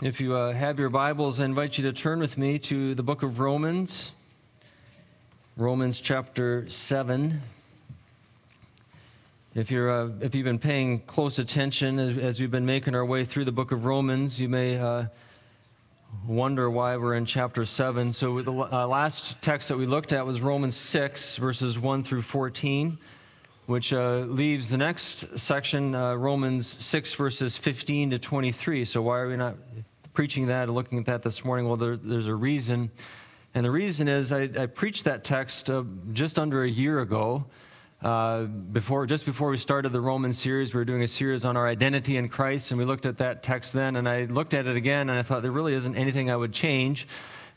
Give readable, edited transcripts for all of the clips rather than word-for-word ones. If you have your Bibles, I invite you to turn with me to the book of Romans, Romans chapter 7. If you've been paying close attention as we've been making our way through the book of Romans, you may wonder why we're in chapter 7. So the last text that we looked at was Romans 6, verses 1 through 14, which leaves the next section, Romans 6, verses 15 to 23. So why are we not preaching that or looking at that this morning? Well, there's a reason. And the reason is I preached that text just under a year ago. Before we started the Roman series, we were doing a series on our identity in Christ, and we looked at that text then, and I looked at it again, and I thought, there really isn't anything I would change.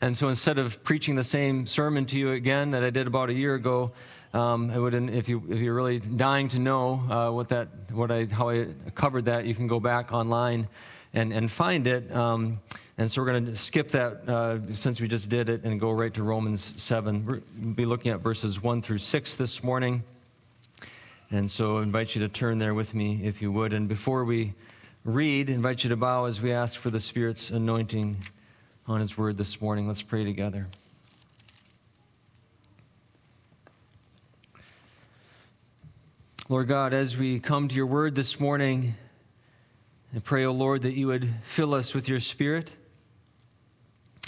And so instead of preaching the same sermon to you again that I did about a year ago, I would, if you're really dying to know how I covered that, you can go back online and find it. And so we're going to skip that since we just did it and go right to Romans 7. We'll be looking at verses 1 through 6 this morning. And so I invite you to turn there with me, if you would. And before we read, I invite you to bow as we ask for the Spirit's anointing on His Word this morning. Let's pray together. Lord God, as we come to Your Word this morning, I pray, O Lord, that You would fill us with Your Spirit.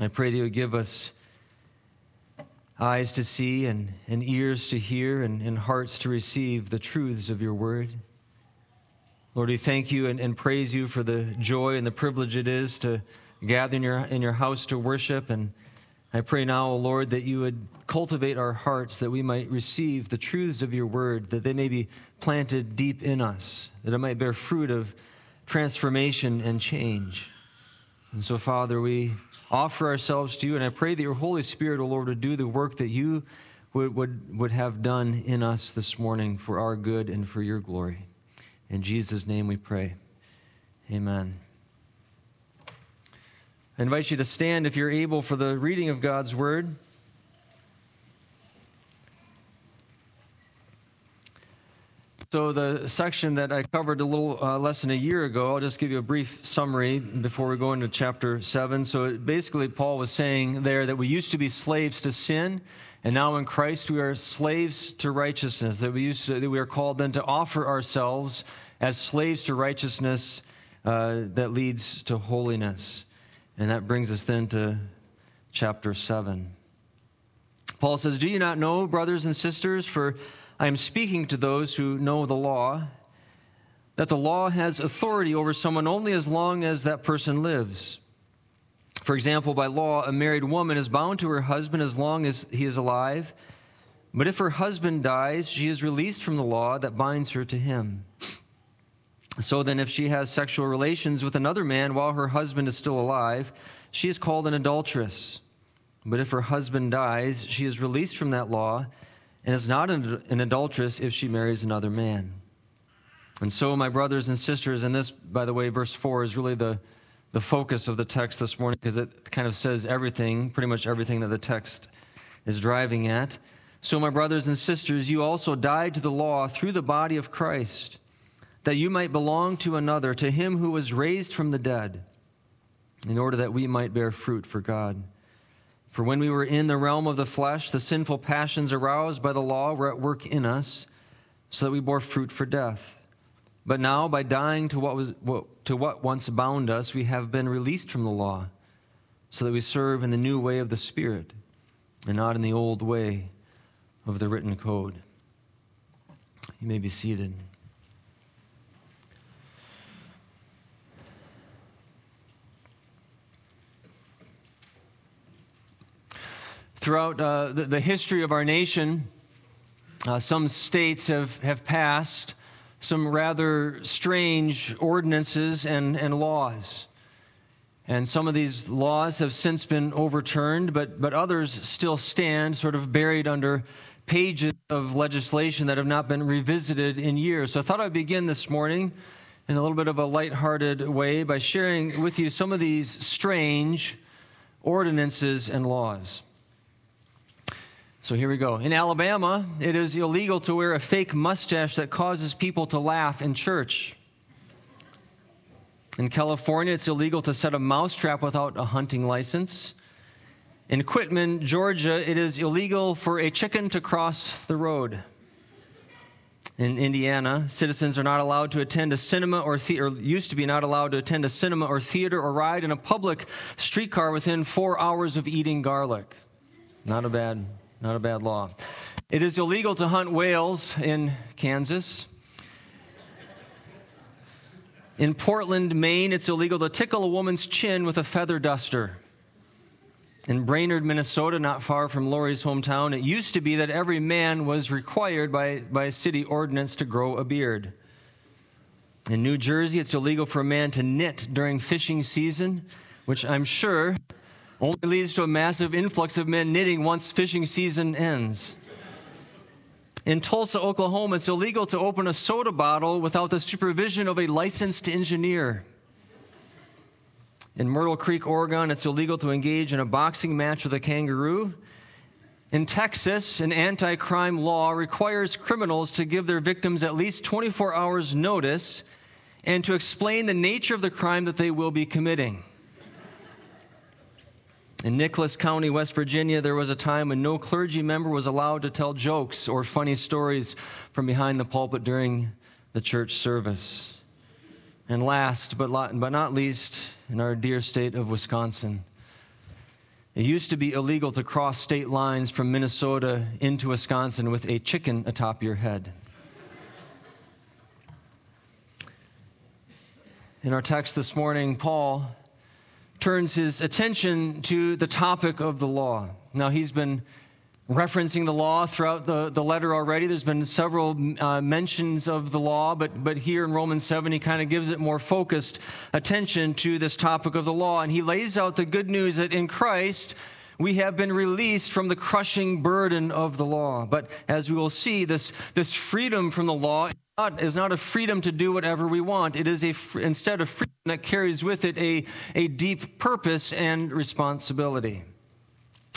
I pray that You would give us eyes to see and ears to hear and hearts to receive the truths of Your Word. Lord, we thank You and praise You for the joy and the privilege it is to gather in your house to worship. And I pray now, O Lord, that You would cultivate our hearts that we might receive the truths of Your Word, that they may be planted deep in us, that it might bear fruit of transformation and change. And so, Father, we offer ourselves to You, and I pray that Your Holy Spirit, O Lord, would do the work that You would have done in us this morning for our good and for Your glory. In Jesus' name we pray. Amen. I invite you to stand, if you're able, for the reading of God's Word. So the section that I covered a little less than a year ago, I'll just give you a brief summary before we go into chapter 7. So basically Paul was saying there that we used to be slaves to sin, and now in Christ we are slaves to righteousness, that we are called then to offer ourselves as slaves to righteousness that leads to holiness. And that brings us then to chapter 7. Paul says, "Do you not know, brothers and sisters, for I am speaking to those who know the law, that the law has authority over someone only as long as that person lives. For example, by law, a married woman is bound to her husband as long as he is alive, but if her husband dies, she is released from the law that binds her to him. So then, if she has sexual relations with another man while her husband is still alive, she is called an adulteress. But if her husband dies, she is released from that law, and is not an adulteress if she marries another man." And so, my brothers and sisters, and this, by the way, verse 4 is really the focus of the text this morning, because it kind of says everything, pretty much everything that the text is driving at. "So, my brothers and sisters, you also died to the law through the body of Christ, that you might belong to another, to him who was raised from the dead, in order that we might bear fruit for God. For when we were in the realm of the flesh, the sinful passions aroused by the law were at work in us, so that we bore fruit for death. But now, by dying to what once bound us, we have been released from the law, so that we serve in the new way of the Spirit, and not in the old way of the written code." You may be seated. Throughout the history of our nation, some states have passed some rather strange ordinances and laws. And some of these laws have since been overturned, but others still stand sort of buried under pages of legislation that have not been revisited in years. So I thought I'd begin this morning in a little bit of a lighthearted way by sharing with you some of these strange ordinances and laws. So here we go. In Alabama, it is illegal to wear a fake mustache that causes people to laugh in church. In California, it's illegal to set a mousetrap without a hunting license. In Quitman, Georgia, it is illegal for a chicken to cross the road. In Indiana, citizens are not allowed to attend a cinema or used to be not allowed to attend a cinema or theater or ride in a public streetcar within 4 hours of eating garlic. Not a bad law. It is illegal to hunt whales in Kansas. In Portland, Maine, it's illegal to tickle a woman's chin with a feather duster. In Brainerd, Minnesota, not far from Lori's hometown, it used to be that every man was required by a city ordinance to grow a beard. In New Jersey, it's illegal for a man to knit during fishing season, which I'm sure only leads to a massive influx of men knitting once fishing season ends. In Tulsa, Oklahoma, it's illegal to open a soda bottle without the supervision of a licensed engineer. In Myrtle Creek, Oregon, it's illegal to engage in a boxing match with a kangaroo. In Texas, an anti-crime law requires criminals to give their victims at least 24 hours notice and to explain the nature of the crime that they will be committing. In Nicholas County, West Virginia, there was a time when no clergy member was allowed to tell jokes or funny stories from behind the pulpit during the church service. And last, but not least, in our dear state of Wisconsin, it used to be illegal to cross state lines from Minnesota into Wisconsin with a chicken atop your head. In our text this morning, Paul turns his attention to the topic of the law. Now, he's been referencing the law throughout the letter already. There's been several mentions of the law, but here in Romans 7, he kind of gives it more focused attention to this topic of the law. And he lays out the good news that in Christ, we have been released from the crushing burden of the law. But as we will see, this freedom from the law is not a freedom to do whatever we want. It is instead a freedom that carries with it a deep purpose and responsibility.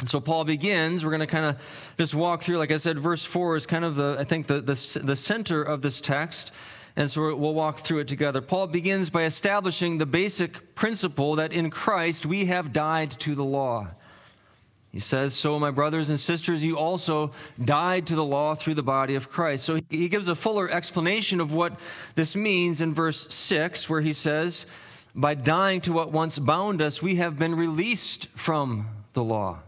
So Paul begins, we're going to kind of just walk through, like I said, verse 4 is kind of the center of this text, and so we'll walk through it together. Paul begins by establishing the basic principle that in Christ we have died to the law. He says, so my brothers and sisters, you also died to the law through the body of Christ. So he gives a fuller explanation of what this means in verse 6, where he says, by dying to what once bound us, we have been released from the law.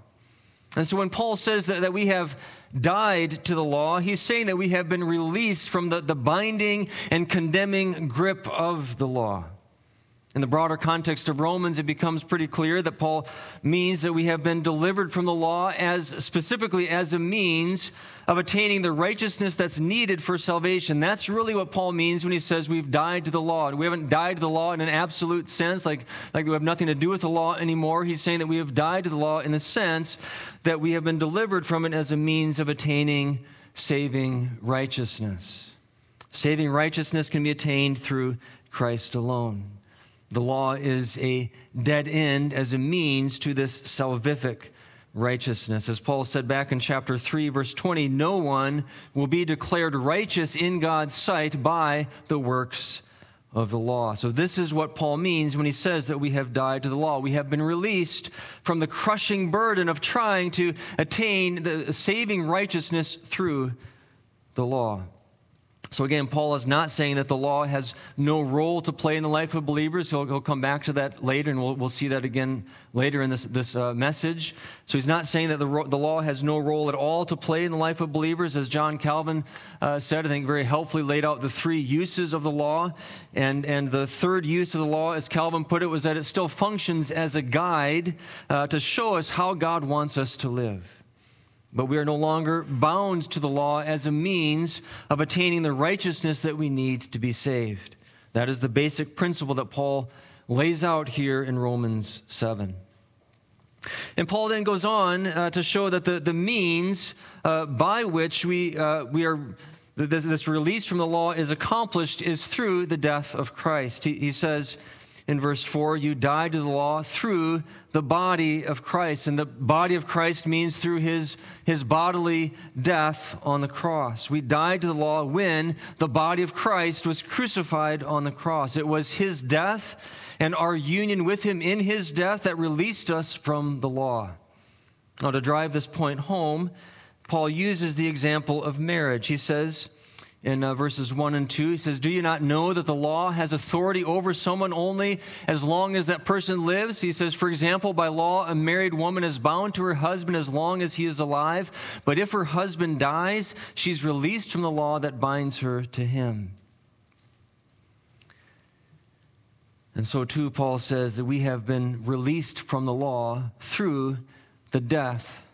And so when Paul says that we have died to the law, he's saying that we have been released from the binding and condemning grip of the law. In the broader context of Romans, it becomes pretty clear that Paul means that we have been delivered from the law specifically as a means of attaining the righteousness that's needed for salvation. That's really what Paul means when he says we've died to the law. We haven't died to the law in an absolute sense, like we have nothing to do with the law anymore. He's saying that we have died to the law in the sense that we have been delivered from it as a means of attaining saving righteousness. Saving righteousness can be attained through Christ alone. The law is a dead end as a means to this salvific righteousness. As Paul said back in chapter 3, verse 20, no one will be declared righteous in God's sight by the works of the law. So this is what Paul means when he says that we have died to the law. We have been released from the crushing burden of trying to attain the saving righteousness through the law. So again, Paul is not saying that the law has no role to play in the life of believers. He'll come back to that later, and we'll see that again later in this message. So he's not saying that the law has no role at all to play in the life of believers. As John Calvin said, I think very helpfully laid out the three uses of the law. And the third use of the law, as Calvin put it, was that it still functions as a guide to show us how God wants us to live. But we are no longer bound to the law as a means of attaining the righteousness that we need to be saved. That is the basic principle that Paul lays out here in Romans 7. And Paul then goes on to show that the means by which this release from the law is accomplished is through the death of Christ. He says in verse 4, you died to the law through the body of Christ. And the body of Christ means through his bodily death on the cross. We died to the law when the body of Christ was crucified on the cross. It was his death and our union with him in his death that released us from the law. Now, to drive this point home, Paul uses the example of marriage. He says in verses 1 and 2, he says, do you not know that the law has authority over someone only as long as that person lives? He says, for example, by law, a married woman is bound to her husband as long as he is alive. But if her husband dies, she's released from the law that binds her to him. And so, too, Paul says that we have been released from the law through the death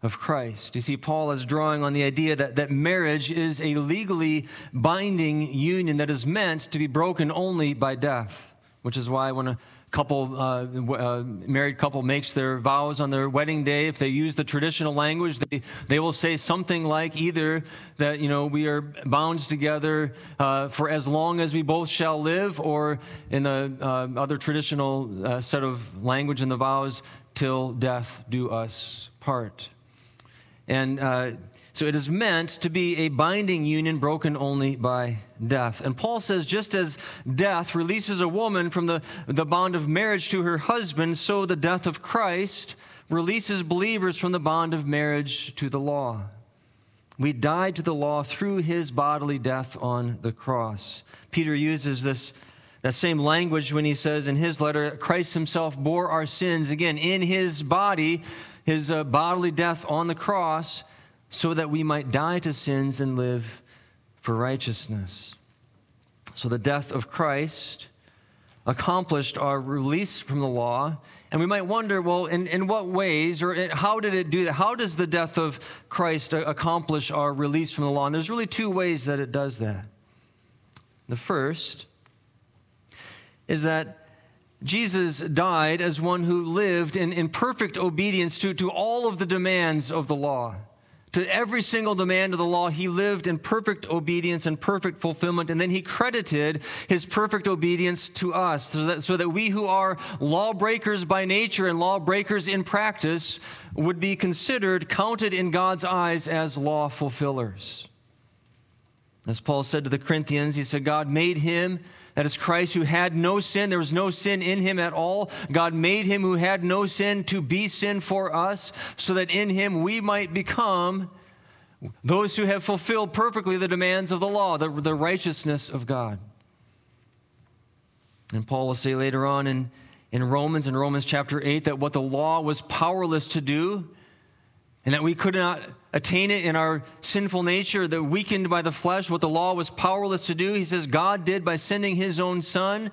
of Christ. You see, Paul is drawing on the idea that marriage is a legally binding union that is meant to be broken only by death, which is why when a couple, married couple makes their vows on their wedding day, if they use the traditional language, they will say something like either that, we are bound together for as long as we both shall live, or in the other traditional set of language in the vows, till death do us part. And so it is meant to be a binding union broken only by death. And Paul says, just as death releases a woman from the bond of marriage to her husband, so the death of Christ releases believers from the bond of marriage to the law. We died to the law through his bodily death on the cross. Peter uses that same language when he says in his letter, Christ himself bore our sins, again, in his body, his bodily death on the cross, so that we might die to sins and live for righteousness. So the death of Christ accomplished our release from the law. And we might wonder, well, in what ways, or how did it do that? How does the death of Christ accomplish our release from the law? And there's really two ways that it does that. The first is that Jesus died as one who lived in perfect obedience to all of the demands of the law. To every single demand of the law, he lived in perfect obedience and perfect fulfillment, and then he credited his perfect obedience to us so that we who are lawbreakers by nature and lawbreakers in practice would be considered, counted in God's eyes as law fulfillers. As Paul said to the Corinthians, he said, God made him, that is Christ, who had no sin. There was no sin in him at all. God made him who had no sin to be sin for us, so that in him we might become those who have fulfilled perfectly the demands of the law, the righteousness of God. And Paul will say later on in Romans, in Romans chapter 8, that what the law was powerless to do, and that we could not attain it in our sinful nature, that weakened by the flesh, what the law was powerless to do, he says God did by sending his own Son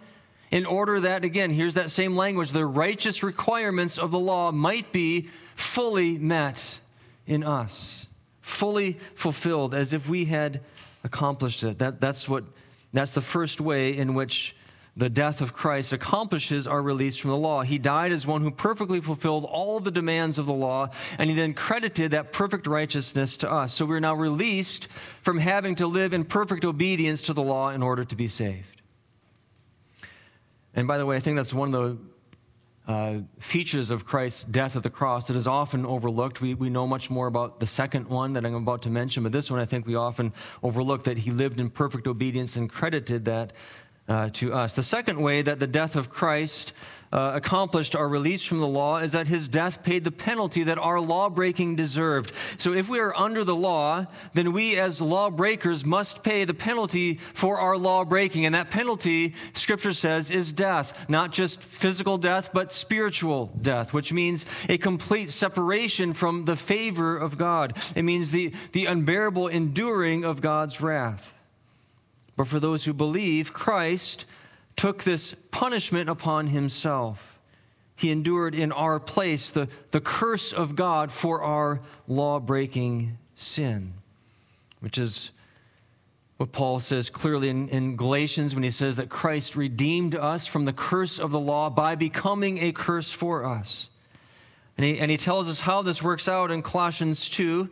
in order that, again, here's that same language, the righteous requirements of the law might be fully met in us, fully fulfilled, as if we had accomplished it. That's the first way in which the death of Christ accomplishes our release from the law. He died as one who perfectly fulfilled all of the demands of the law, and he then credited that perfect righteousness to us. So we're now released from having to live in perfect obedience to the law in order to be saved. And by the way, I think that's one of the features of Christ's death at the cross that is often overlooked. We know much more about the second one that I'm about to mention, but this one I think we often overlook, that he lived in perfect obedience and credited that to us. The second way that the death of Christ accomplished our release from the law is that his death paid the penalty that our lawbreaking deserved. So if we are under the law, then we as lawbreakers must pay the penalty for our lawbreaking. And that penalty, Scripture says, is death. Not just physical death, but spiritual death, which means a complete separation from the favor of God. It means the unbearable enduring of God's wrath. But for those who believe, Christ took this punishment upon himself. He endured in our place the curse of God for our law-breaking sin, which is what Paul says clearly in Galatians when he says that Christ redeemed us from the curse of the law by becoming a curse for us. And he tells us how this works out in Colossians 2,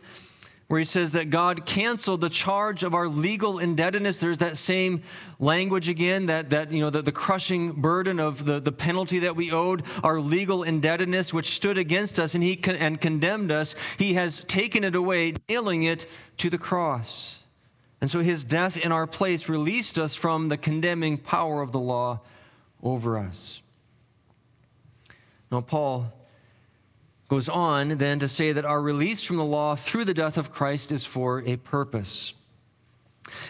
where he says that God canceled the charge of our legal indebtedness. There's that same language again, the crushing burden of the penalty that we owed, our legal indebtedness, which stood against us and condemned us. He has taken it away, nailing it to the cross. And so his death in our place released us from the condemning power of the law over us. Now, Paul goes on then to say that our release from the law through the death of Christ is for a purpose.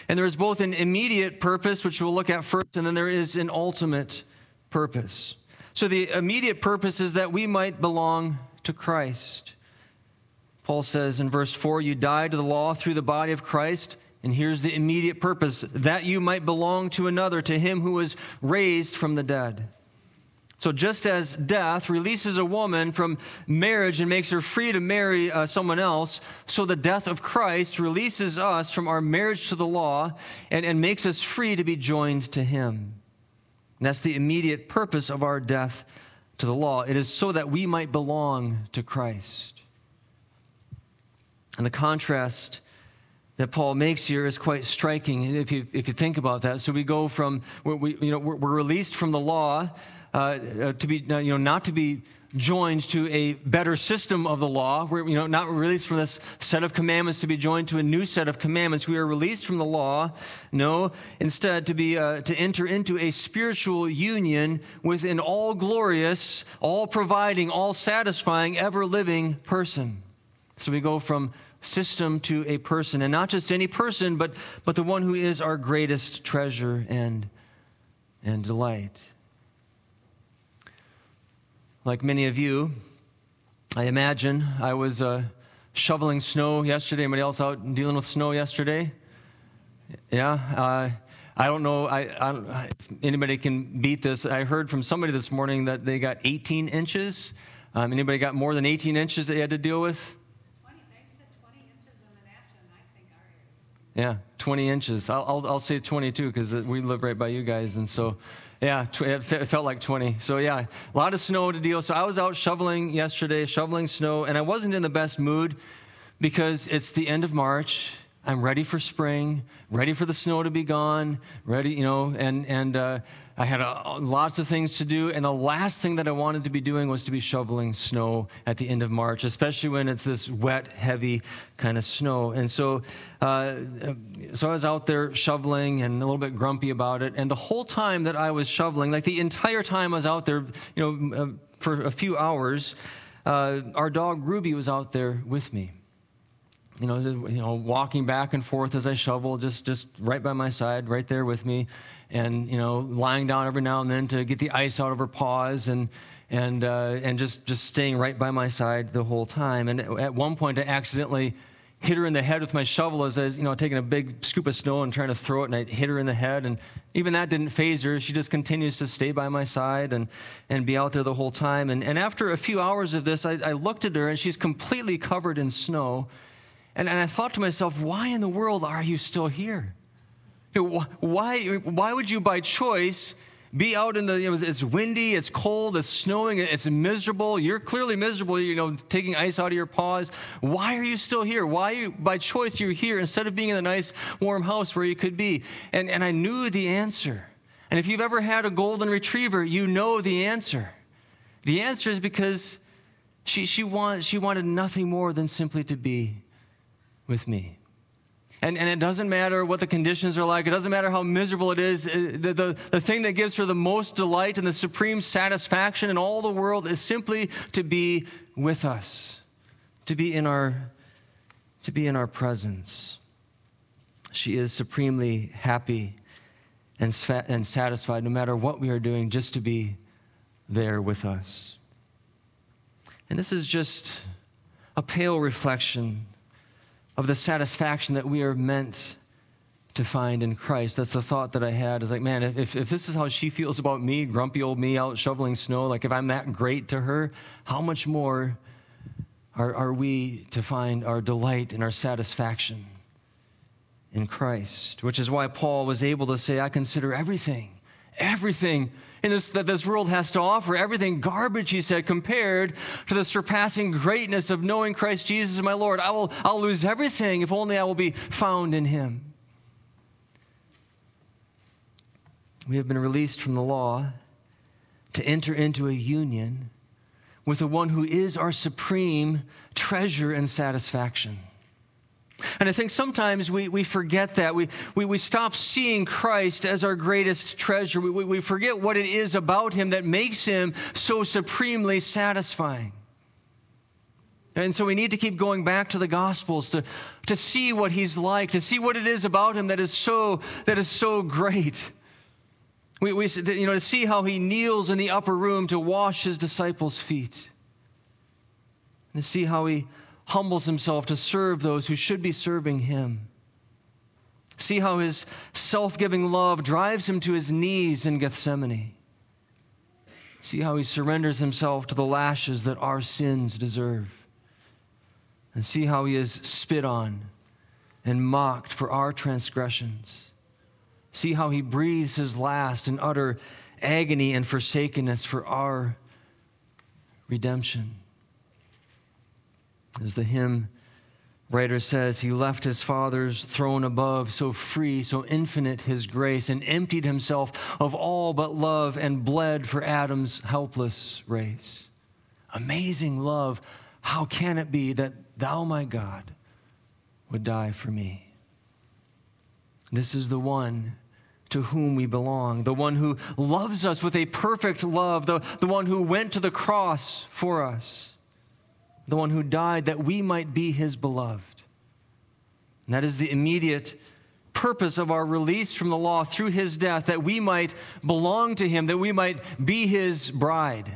And there is both an immediate purpose, which we'll look at first, and then there is an ultimate purpose. So the immediate purpose is that we might belong to Christ. Paul says in verse 4, you died to the law through the body of Christ, and here's the immediate purpose, that you might belong to another, to him who was raised from the dead. So just as death releases a woman from marriage and makes her free to marry someone else, so the death of Christ releases us from our marriage to the law and makes us free to be joined to him. And that's the immediate purpose of our death to the law. It is so that we might belong to Christ. And the contrast that Paul makes here is quite striking if you think about that. So we go from, we're released from the law, not to be joined to a better system of the law. We're not released from this set of commandments to be joined to a new set of commandments. We are released from the law. No, instead to enter into a spiritual union with an all glorious, all providing, all satisfying, ever living person. So we go from system to a person, and not just any person, but the one who is our greatest treasure and delight. Like many of you, I imagine, I was shoveling snow yesterday. Anybody else out dealing with snow yesterday? Yeah? I don't know if anybody can beat this. I heard from somebody this morning that they got 18 inches. Anybody got more than 18 inches that you had to deal with? 20. They said 20 inches in Manassas, and I think our area. Yeah, 20 inches. I'll say 22 because we live right by you guys, and so... Yeah, it felt like 20. So yeah, a lot of snow to deal. So I was out shoveling yesterday, shoveling snow, and I wasn't in the best mood because it's the end of March. I'm ready for spring, ready for the snow to be gone, ready, and I had lots of things to do, and the last thing that I wanted to be doing was to be shoveling snow at the end of March, especially when it's this wet, heavy kind of snow. And so I was out there shoveling and a little bit grumpy about it, and the whole time that I was shoveling, like the entire time I was out there, for a few hours, our dog Ruby was out there with me. Walking back and forth as I shovel, just right by my side, right there with me, and lying down every now and then to get the ice out of her paws, and just staying right by my side the whole time. And at one point, I accidentally hit her in the head with my shovel as I was taking a big scoop of snow and trying to throw it, and I hit her in the head, and even that didn't faze her. She just continues to stay by my side and be out there the whole time. And after a few hours of this, I looked at her, and she's completely covered in snow. And I thought to myself, why in the world are you still here? Why would you by choice be out in the, it's windy, it's cold, it's snowing, it's miserable. You're clearly miserable, taking ice out of your paws. Why are you still here? Why by choice you're here instead of being in the nice warm house where you could be? And I knew the answer. And if you've ever had a golden retriever, you know the answer. The answer is because she wanted nothing more than simply to be with me. And it doesn't matter what the conditions are like. It doesn't matter how miserable it is. The thing that gives her the most delight and the supreme satisfaction in all the world is simply to be with us, to be in our presence. She is supremely happy and satisfied no matter what we are doing, just to be there with us. And this is just a pale reflection of the satisfaction that we are meant to find in Christ. That's the thought that I had. It's like, man, if this is how she feels about me, grumpy old me out shoveling snow, like if I'm that great to her, how much more are we to find our delight and our satisfaction in Christ? Which is why Paul was able to say, I consider everything that this world has to offer. Everything garbage, he said, compared to the surpassing greatness of knowing Christ Jesus my Lord. I'll lose everything if only I will be found in him. We have been released from the law to enter into a union with the one who is our supreme treasure and satisfaction. And I think sometimes we forget that. We stop seeing Christ as our greatest treasure. We forget what it is about him that makes him so supremely satisfying. And so we need to keep going back to the Gospels to see what he's like, to see what it is about him that is so great. We to see how he kneels in the upper room to wash his disciples' feet. And to see how he humbles himself to serve those who should be serving him. See how his self-giving love drives him to his knees in Gethsemane. See how he surrenders himself to the lashes that our sins deserve. And see how he is spit on and mocked for our transgressions. See how he breathes his last in utter agony and forsakenness for our redemption. As the hymn writer says, he left his Father's throne above, so free, so infinite his grace, and emptied himself of all but love and bled for Adam's helpless race. Amazing love, how can it be that thou, my God, would die for me? This is the one to whom we belong, the one who loves us with a perfect love, the one who went to the cross for us, the one who died that we might be his beloved. And that is the immediate purpose of our release from the law through his death, that we might belong to him, that we might be his bride.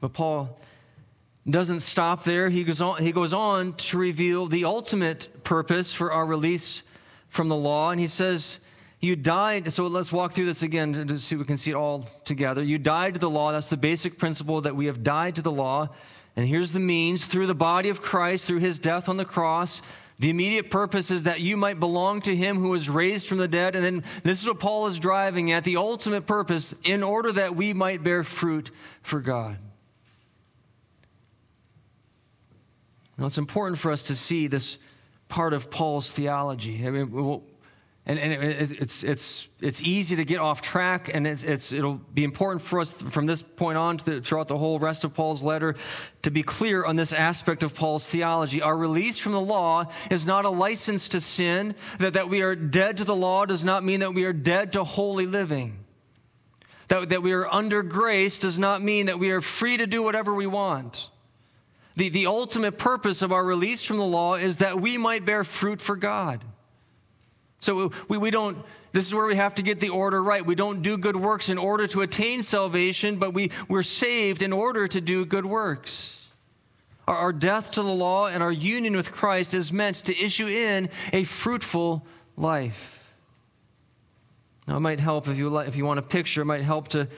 But Paul doesn't stop there. He goes on to reveal the ultimate purpose for our release from the law. And he says, you died. So let's walk through this again to see if we can see it all together. You died to the law. That's the basic principle, that we have died to the law. And here's the means: through the body of Christ, through his death on the cross. The immediate purpose is that you might belong to him who was raised from the dead. And then this is what Paul is driving at, the ultimate purpose, in order that we might bear fruit for God. Now, it's important for us to see this part of Paul's theology. I mean, it's easy to get off track, and it'll be important for us from this point on throughout the whole rest of Paul's letter to be clear on this aspect of Paul's theology. Our release from the law is not a license to sin. That we are dead to the law does not mean that we are dead to holy living. That we are under grace does not mean that we are free to do whatever we want. The ultimate purpose of our release from the law is that we might bear fruit for God. So we don't, this is where we have to get the order right. We don't do good works in order to attain salvation, but we're saved in order to do good works. Our death to the law and our union with Christ is meant to issue in a fruitful life. Now, it might help if you want a picture, it might help to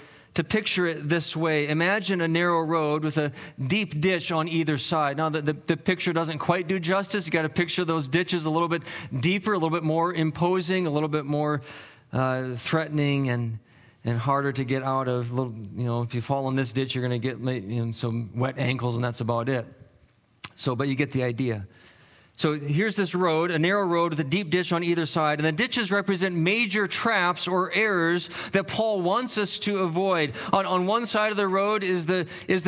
picture it this way. Imagine a narrow road with a deep ditch on either side. Now, the picture doesn't quite do justice. You got to picture those ditches a little bit deeper, a little bit more imposing, a little bit more threatening and harder to get out of. If you fall in this ditch, you're going to get some wet ankles, and that's about it. So, but you get the idea. So here's this road, a narrow road with a deep ditch on either side, and the ditches represent major traps or errors that Paul wants us to avoid. On one side of the road is the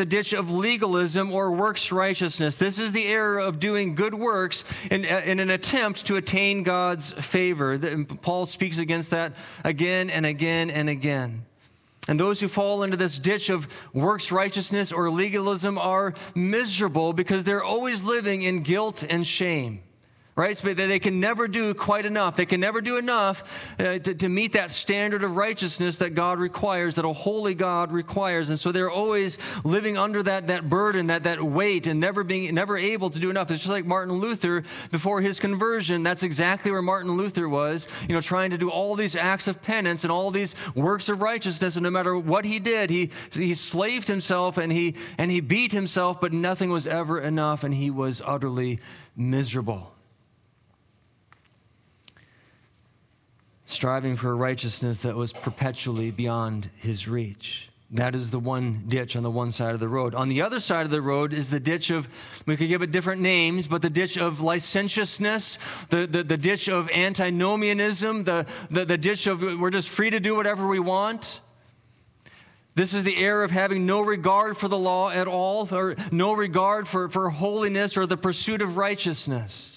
ditch of legalism or works righteousness. This is the error of doing good works in an attempt to attain God's favor. And Paul speaks against that again and again and again. And those who fall into this ditch of works righteousness or legalism are miserable because they're always living in guilt and shame, right? So they can never do quite enough. They can never do enough to meet that standard of righteousness that God requires, that a holy God requires. And so they're always living under that burden, that weight, and never able to do enough. It's just like Martin Luther before his conversion. That's exactly where Martin Luther was, trying to do all these acts of penance and all these works of righteousness. And no matter what he did, he slaved himself and he beat himself, but nothing was ever enough, and he was utterly miserable. striving for a righteousness that was perpetually beyond his reach. That is the one ditch on the one side of the road. On the other side of the road is the ditch of, we could give it different names, but the ditch of licentiousness, the ditch of antinomianism, the ditch of we're just free to do whatever we want. This is the era of having no regard for the law at all, or no regard for holiness or the pursuit of righteousness.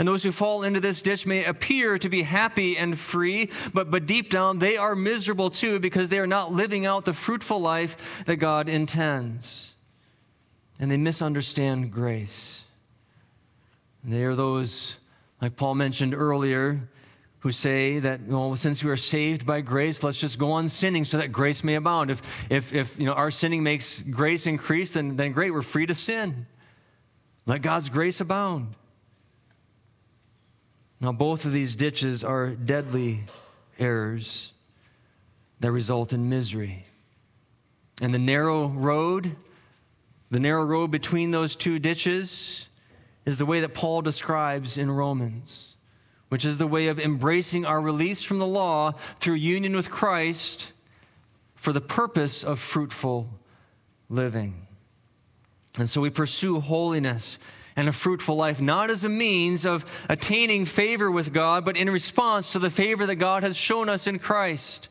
And those who fall into this ditch may appear to be happy and free, but deep down they are miserable too, because they are not living out the fruitful life that God intends. And they misunderstand grace. And they are those, like Paul mentioned earlier, who say that, well, since we are saved by grace, let's just go on sinning so that grace may abound. If you know, our sinning makes grace increase, then great, we're free to sin. Let God's grace abound. Now, both of these ditches are deadly errors that result in misery. And the narrow road between those two ditches is the way that Paul describes in Romans, which is the way of embracing our release from the law through union with Christ for the purpose of fruitful living. And so we pursue holiness and a fruitful life, not as a means of attaining favor with God, but in response to the favor that God has shown us in Christ.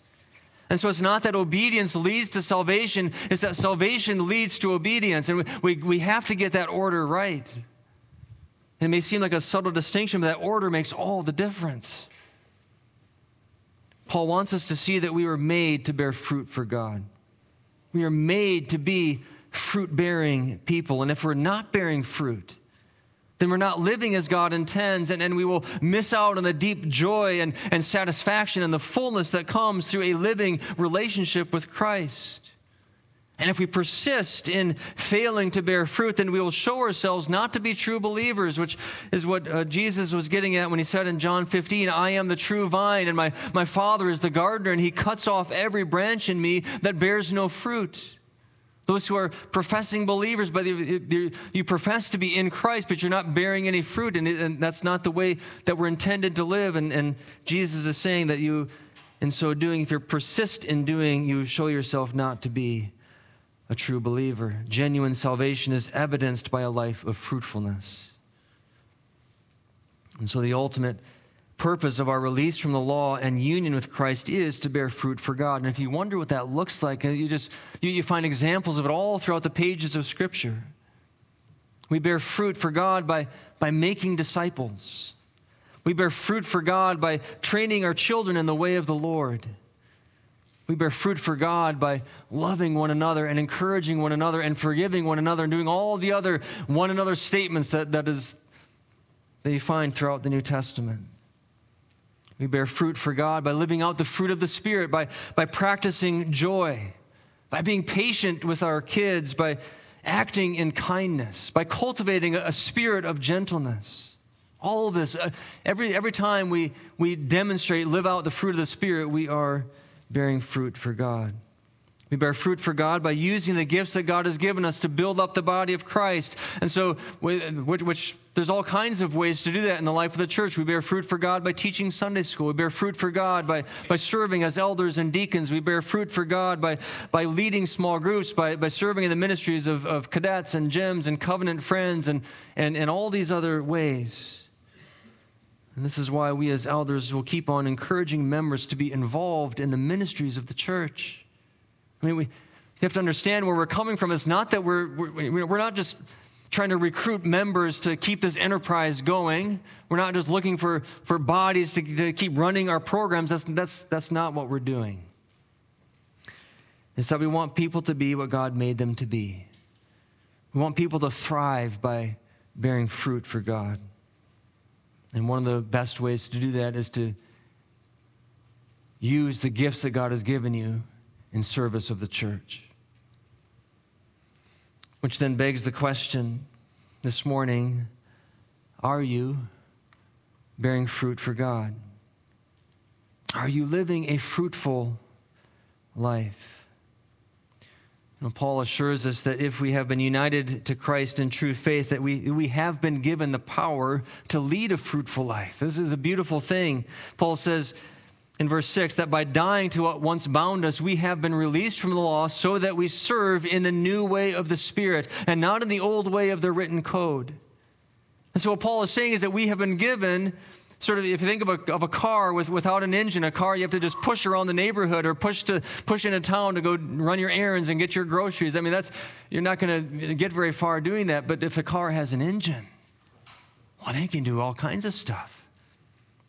And so it's not that obedience leads to salvation, it's that salvation leads to obedience. And we have to get that order right. It may seem like a subtle distinction, but that order makes all the difference. Paul wants us to see that we were made to bear fruit for God. We are made to be fruit-bearing people. And if we're not bearing fruit, then we're not living as God intends, and we will miss out on the deep joy and satisfaction and the fullness that comes through a living relationship with Christ. And if we persist in failing to bear fruit, then we will show ourselves not to be true believers, which is what Jesus was getting at when he said in John 15, I am the true vine, and my Father is the gardener, and he cuts off every branch in me that bears no fruit. Those who are professing believers, but you profess to be in Christ, but you're not bearing any fruit, and that's not the way that we're intended to live. And Jesus is saying that you, in so doing, if you persist in doing, you show yourself not to be a true believer. Genuine salvation is evidenced by a life of fruitfulness. And so the ultimate purpose of our release from the law and union with Christ is to bear fruit for God. And if you wonder what that looks like, you find examples of it all throughout the pages of Scripture. We bear fruit for God by making disciples. We bear fruit for God by training our children in the way of the Lord. We bear fruit for God by loving one another and encouraging one another and forgiving one another and doing all the other one another statements that you find throughout the New Testament. We bear fruit for God by living out the fruit of the Spirit, by practicing joy, by being patient with our kids, by acting in kindness, by cultivating a spirit of gentleness. All of this, every time we demonstrate, live out the fruit of the Spirit, we are bearing fruit for God. We bear fruit for God by using the gifts that God has given us to build up the body of Christ. And so, which there's all kinds of ways to do that in the life of the church. We bear fruit for God by teaching Sunday school. We bear fruit for God by serving as elders and deacons. We bear fruit for God by leading small groups, by serving in the ministries of cadets and gyms and covenant friends and all these other ways. And this is why we as elders will keep on encouraging members to be involved in the ministries of the church. I mean, we have to understand where we're coming from. It's not that we're not just trying to recruit members to keep this enterprise going. We're not just looking for bodies to keep running our programs. That's not what we're doing. It's that we want people to be what God made them to be. We want people to thrive by bearing fruit for God. And one of the best ways to do that is to use the gifts that God has given you in service of the church. Which then begs the question this morning, are you bearing fruit for God? Are you living a fruitful life? You know, Paul assures us that if we have been united to Christ in true faith, that we have been given the power to lead a fruitful life. This is the beautiful thing. Paul says, in verse 6, that by dying to what once bound us, we have been released from the law so that we serve in the new way of the Spirit and not in the old way of the written code. And so what Paul is saying is that we have been given, sort of, if you think of a car without an engine, a car you have to just push around the neighborhood or push into town to go run your errands and get your groceries. I mean, you're not going to get very far doing that, but if the car has an engine, well, they can do all kinds of stuff.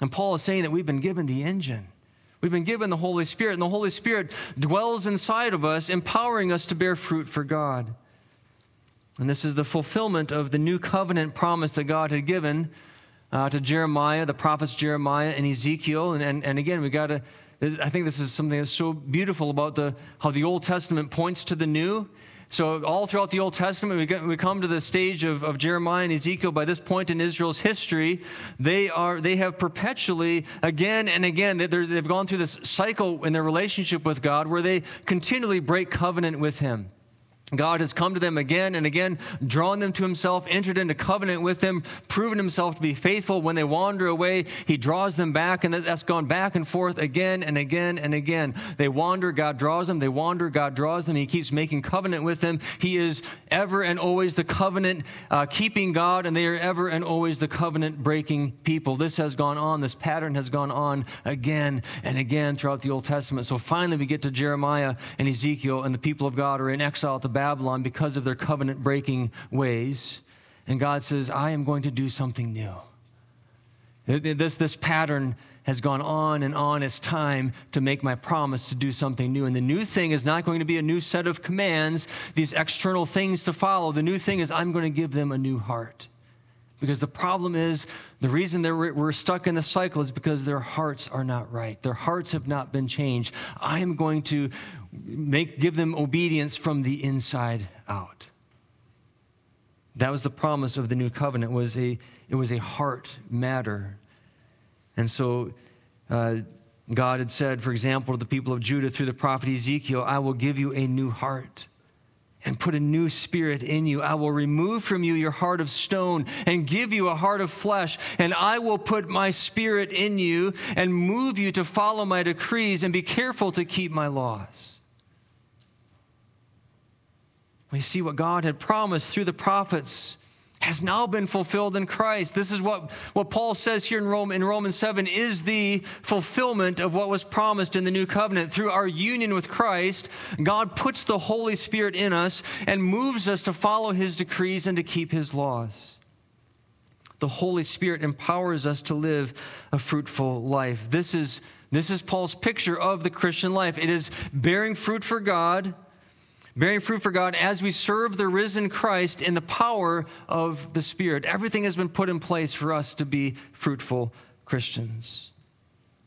And Paul is saying that we've been given the engine. We've been given the Holy Spirit, and the Holy Spirit dwells inside of us, empowering us to bear fruit for God. And this is the fulfillment of the new covenant promise that God had given to Jeremiah, the prophets Jeremiah and Ezekiel. And again, I think this is something that's so beautiful about how the Old Testament points to the new. So all throughout the Old Testament, we come to the stage of Jeremiah and Ezekiel. By this point in Israel's history, they have perpetually, again and again, they've gone through this cycle in their relationship with God where they continually break covenant with him. God has come to them again and again, drawn them to himself, entered into covenant with them, proven himself to be faithful. When they wander away, he draws them back, and that's gone back and forth again and again and again. They wander, God draws them. They wander, God draws them. He keeps making covenant with them. He is ever and always the covenant-keeping God, and they are ever and always the covenant-breaking people. This has gone on. This pattern has gone on again and again throughout the Old Testament. So finally we get to Jeremiah and Ezekiel, and the people of God are in exile to Babylon because of their covenant-breaking ways. And God says, I am going to do something new. This pattern has gone on and on. It's time to make my promise to do something new. And the new thing is not going to be a new set of commands, these external things to follow. The new thing is I'm going to give them a new heart. Because the problem is, the reason that we're stuck in the cycle is because their hearts are not right. Their hearts have not been changed. I am going to give them obedience from the inside out. That was the promise of the new covenant. It was a heart matter. And so God had said, for example, to the people of Judah through the prophet Ezekiel, I will give you a new heart and put a new spirit in you. I will remove from you your heart of stone and give you a heart of flesh, and I will put my spirit in you and move you to follow my decrees and be careful to keep my laws. We see what God had promised through the prophets has now been fulfilled in Christ. This is what Paul says here in Romans 7 is the fulfillment of what was promised in the new covenant. Through our union with Christ, God puts the Holy Spirit in us and moves us to follow his decrees and to keep his laws. The Holy Spirit empowers us to live a fruitful life. This is Paul's picture of the Christian life. It is bearing fruit for God as we serve the risen Christ in the power of the Spirit. Everything has been put in place for us to be fruitful Christians.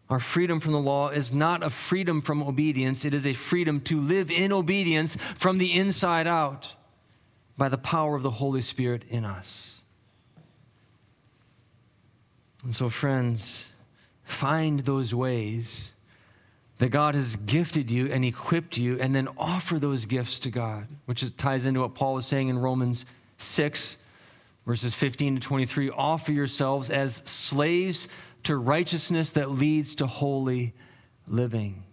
Our freedom from the law is not a freedom from obedience. It is a freedom to live in obedience from the inside out by the power of the Holy Spirit in us. And so, friends, find those ways that God has gifted you and equipped you, and then offer those gifts to God, which ties into what Paul was saying in Romans 6, verses 15 to 23. Offer yourselves as slaves to righteousness that leads to holy living.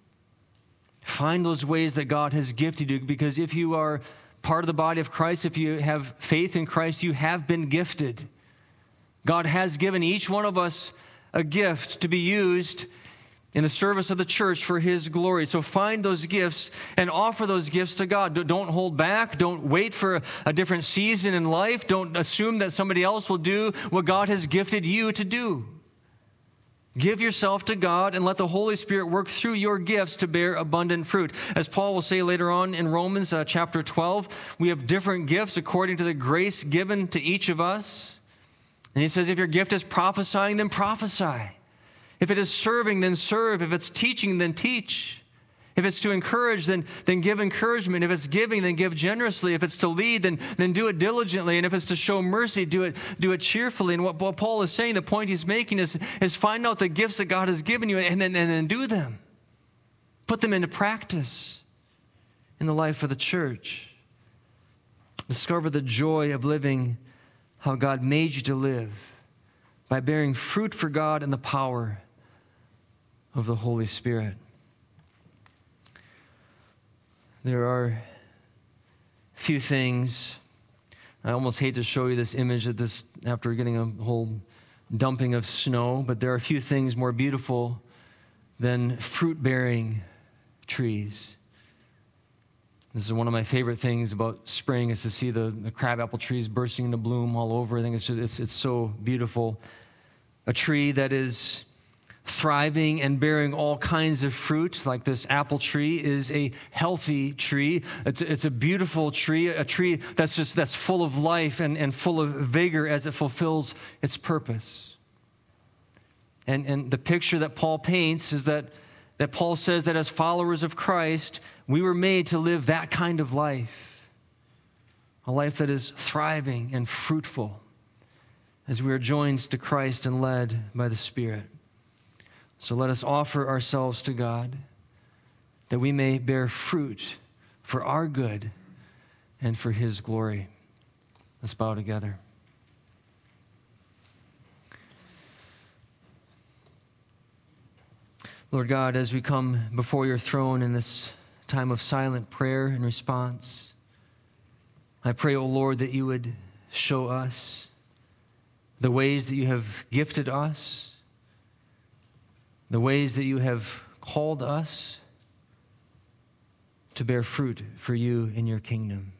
Find those ways that God has gifted you, because if you are part of the body of Christ, if you have faith in Christ, you have been gifted. God has given each one of us a gift to be used in the service of the church for his glory. So find those gifts and offer those gifts to God. Don't hold back. Don't wait for a different season in life. Don't assume that somebody else will do what God has gifted you to do. Give yourself to God and let the Holy Spirit work through your gifts to bear abundant fruit. As Paul will say later on in Romans chapter 12, we have different gifts according to the grace given to each of us. And he says, if your gift is prophesying, then prophesy. If it is serving, then serve. If it's teaching, then teach. If it's to encourage, then give encouragement. If it's giving, then give generously. If it's to lead, then do it diligently. And if it's to show mercy, do it cheerfully. And what Paul is saying, the point he's making is find out the gifts that God has given you and then do them. Put them into practice in the life of the church. Discover the joy of living how God made you to live by bearing fruit for God and the power of the Holy Spirit. There are few things. I almost hate to show you this image at this after getting a whole dumping of snow, but there are few things more beautiful than fruit-bearing trees. This is one of my favorite things about spring is to see the crabapple trees bursting into bloom all over. I think it's so beautiful. A tree that is thriving and bearing all kinds of fruit, like this apple tree, is a healthy tree. It's a beautiful tree, a tree that's full of life and full of vigor as it fulfills its purpose. And the picture that Paul paints is that Paul says that as followers of Christ, we were made to live that kind of life, a life that is thriving and fruitful as we are joined to Christ and led by the Spirit. So let us offer ourselves to God that we may bear fruit for our good and for His glory. Let's bow together. Lord God, as we come before your throne in this time of silent prayer and response, I pray, O Lord, that you would show us the ways that you have gifted us, the ways that you have called us to bear fruit for you in your kingdom.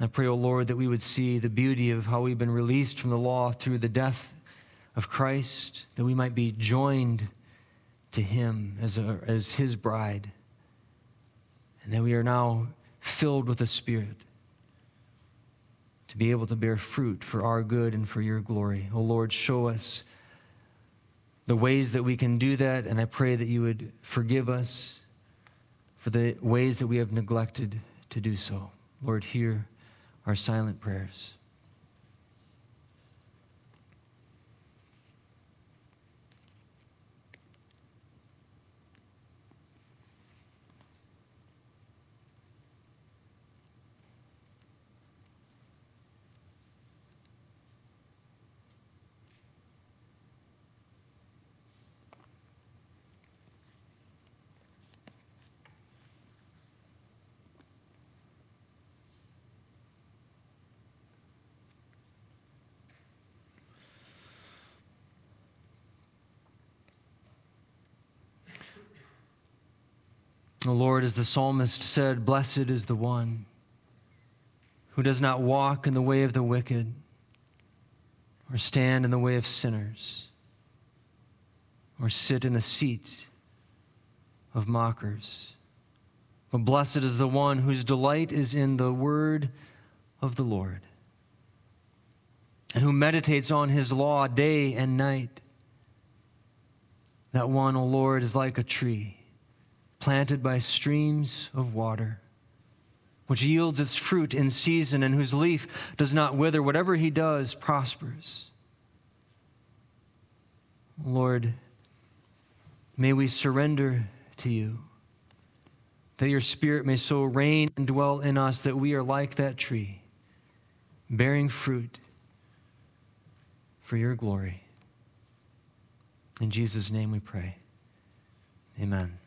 I pray, O Lord, that we would see the beauty of how we've been released from the law through the death of Christ, that we might be joined to Him as His bride, and that we are now filled with the Spirit to be able to bear fruit for our good and for your glory. Oh Lord, show us the ways that we can do that, and I pray that you would forgive us for the ways that we have neglected to do so. Lord, hear our silent prayers. O Lord, as the psalmist said, blessed is the one who does not walk in the way of the wicked or stand in the way of sinners or sit in the seat of mockers. But blessed is the one whose delight is in the word of the Lord and who meditates on his law day and night. That one, O Lord, is like a tree planted by streams of water, which yields its fruit in season and whose leaf does not wither. Whatever he does prospers. Lord, may we surrender to you, that your Spirit may so reign and dwell in us that we are like that tree, bearing fruit for your glory. In Jesus' name we pray. Amen.